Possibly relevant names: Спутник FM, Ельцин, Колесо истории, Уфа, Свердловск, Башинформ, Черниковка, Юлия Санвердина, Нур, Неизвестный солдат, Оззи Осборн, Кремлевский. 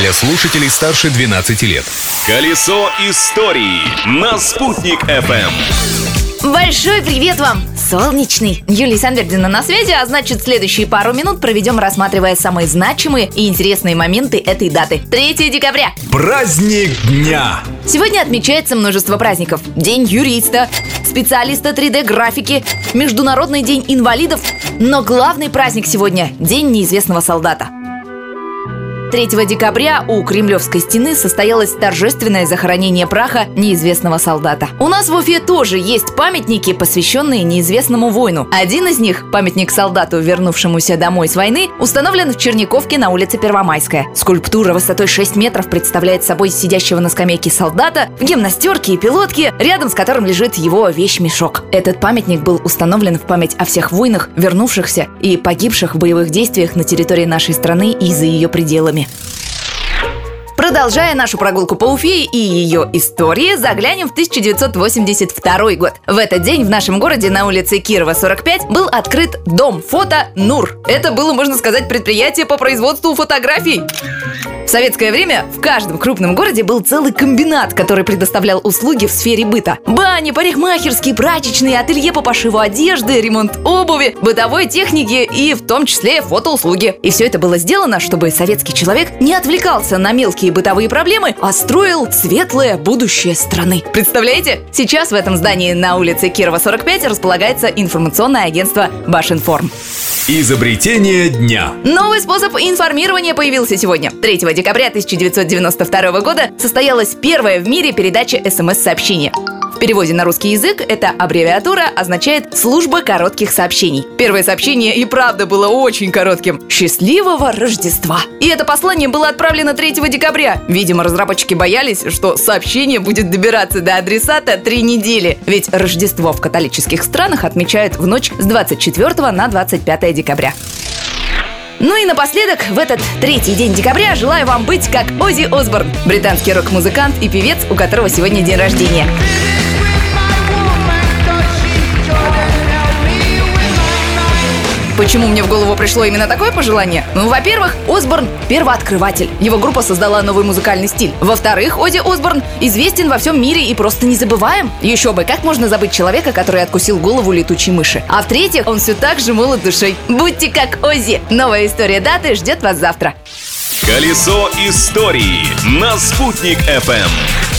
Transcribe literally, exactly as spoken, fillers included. Для слушателей старше двенадцати лет. Колесо истории на Спутник эф эм. Большой привет вам, солнечный. Юлия Санвердина на связи, а значит, следующие пару минут проведем, рассматривая самые значимые и интересные моменты этой даты. третьего декабря. Праздник дня. Сегодня отмечается множество праздников. День юриста, специалиста три дэ-графики, Международный день инвалидов. Но главный праздник сегодня – День неизвестного солдата. третьего декабря у Кремлевской стены состоялось торжественное захоронение праха неизвестного солдата. У нас в Уфе тоже есть памятники, посвященные неизвестному воину. Один из них, памятник солдату, вернувшемуся домой с войны, установлен в Черниковке на улице Первомайская. Скульптура высотой шесть метров представляет собой сидящего на скамейке солдата в гимнастерке и пилотке, рядом с которым лежит его вещмешок. Этот памятник был установлен в память о всех воинах, вернувшихся и погибших в боевых действиях на территории нашей страны и за ее пределами. Продолжая нашу прогулку по Уфе и ее истории, заглянем в тысяча девятьсот восемьдесят второй год. В этот день в нашем городе на улице Кирова, сорок пять, был открыт дом фото «Нур». Это было, можно сказать, предприятие по производству фотографий. В советское время в каждом крупном городе был целый комбинат, который предоставлял услуги в сфере быта. Бани, парикмахерские, прачечные, ателье по пошиву одежды, ремонт обуви, бытовой техники и в том числе фотоуслуги. И все это было сделано, чтобы советский человек не отвлекался на мелкие бытовые проблемы, а строил светлое будущее страны. Представляете? Сейчас в этом здании на улице Кирова, сорок пять, располагается информационное агентство «Башинформ». Изобретение дня. Новый способ информирования появился сегодня. третьего декабря тысяча девятьсот девяносто второго года состоялась первая в мире передача эс эм эс-сообщения. В переводе на русский язык эта аббревиатура означает «служба коротких сообщений». Первое сообщение и правда было очень коротким. «Счастливого Рождества!» И это послание было отправлено третьего декабря. Видимо, разработчики боялись, что сообщение будет добираться до адресата три недели. Ведь Рождество в католических странах отмечают в ночь с двадцать четвёртого на двадцать пятое декабря. Ну и напоследок, в этот третий день декабря желаю вам быть как Оззи Осборн, британский рок-музыкант и певец, у которого сегодня день рождения. Почему мне в голову пришло именно такое пожелание? Ну, во-первых, Осборн – первооткрыватель. Его группа создала новый музыкальный стиль. Во-вторых, Оззи Осборн известен во всем мире и просто незабываем. Еще бы, как можно забыть человека, который откусил голову летучей мыши? А в-третьих, он все так же молод душой. Будьте как Оззи! Новая история даты ждет вас завтра. Колесо истории на Спутник эф эм.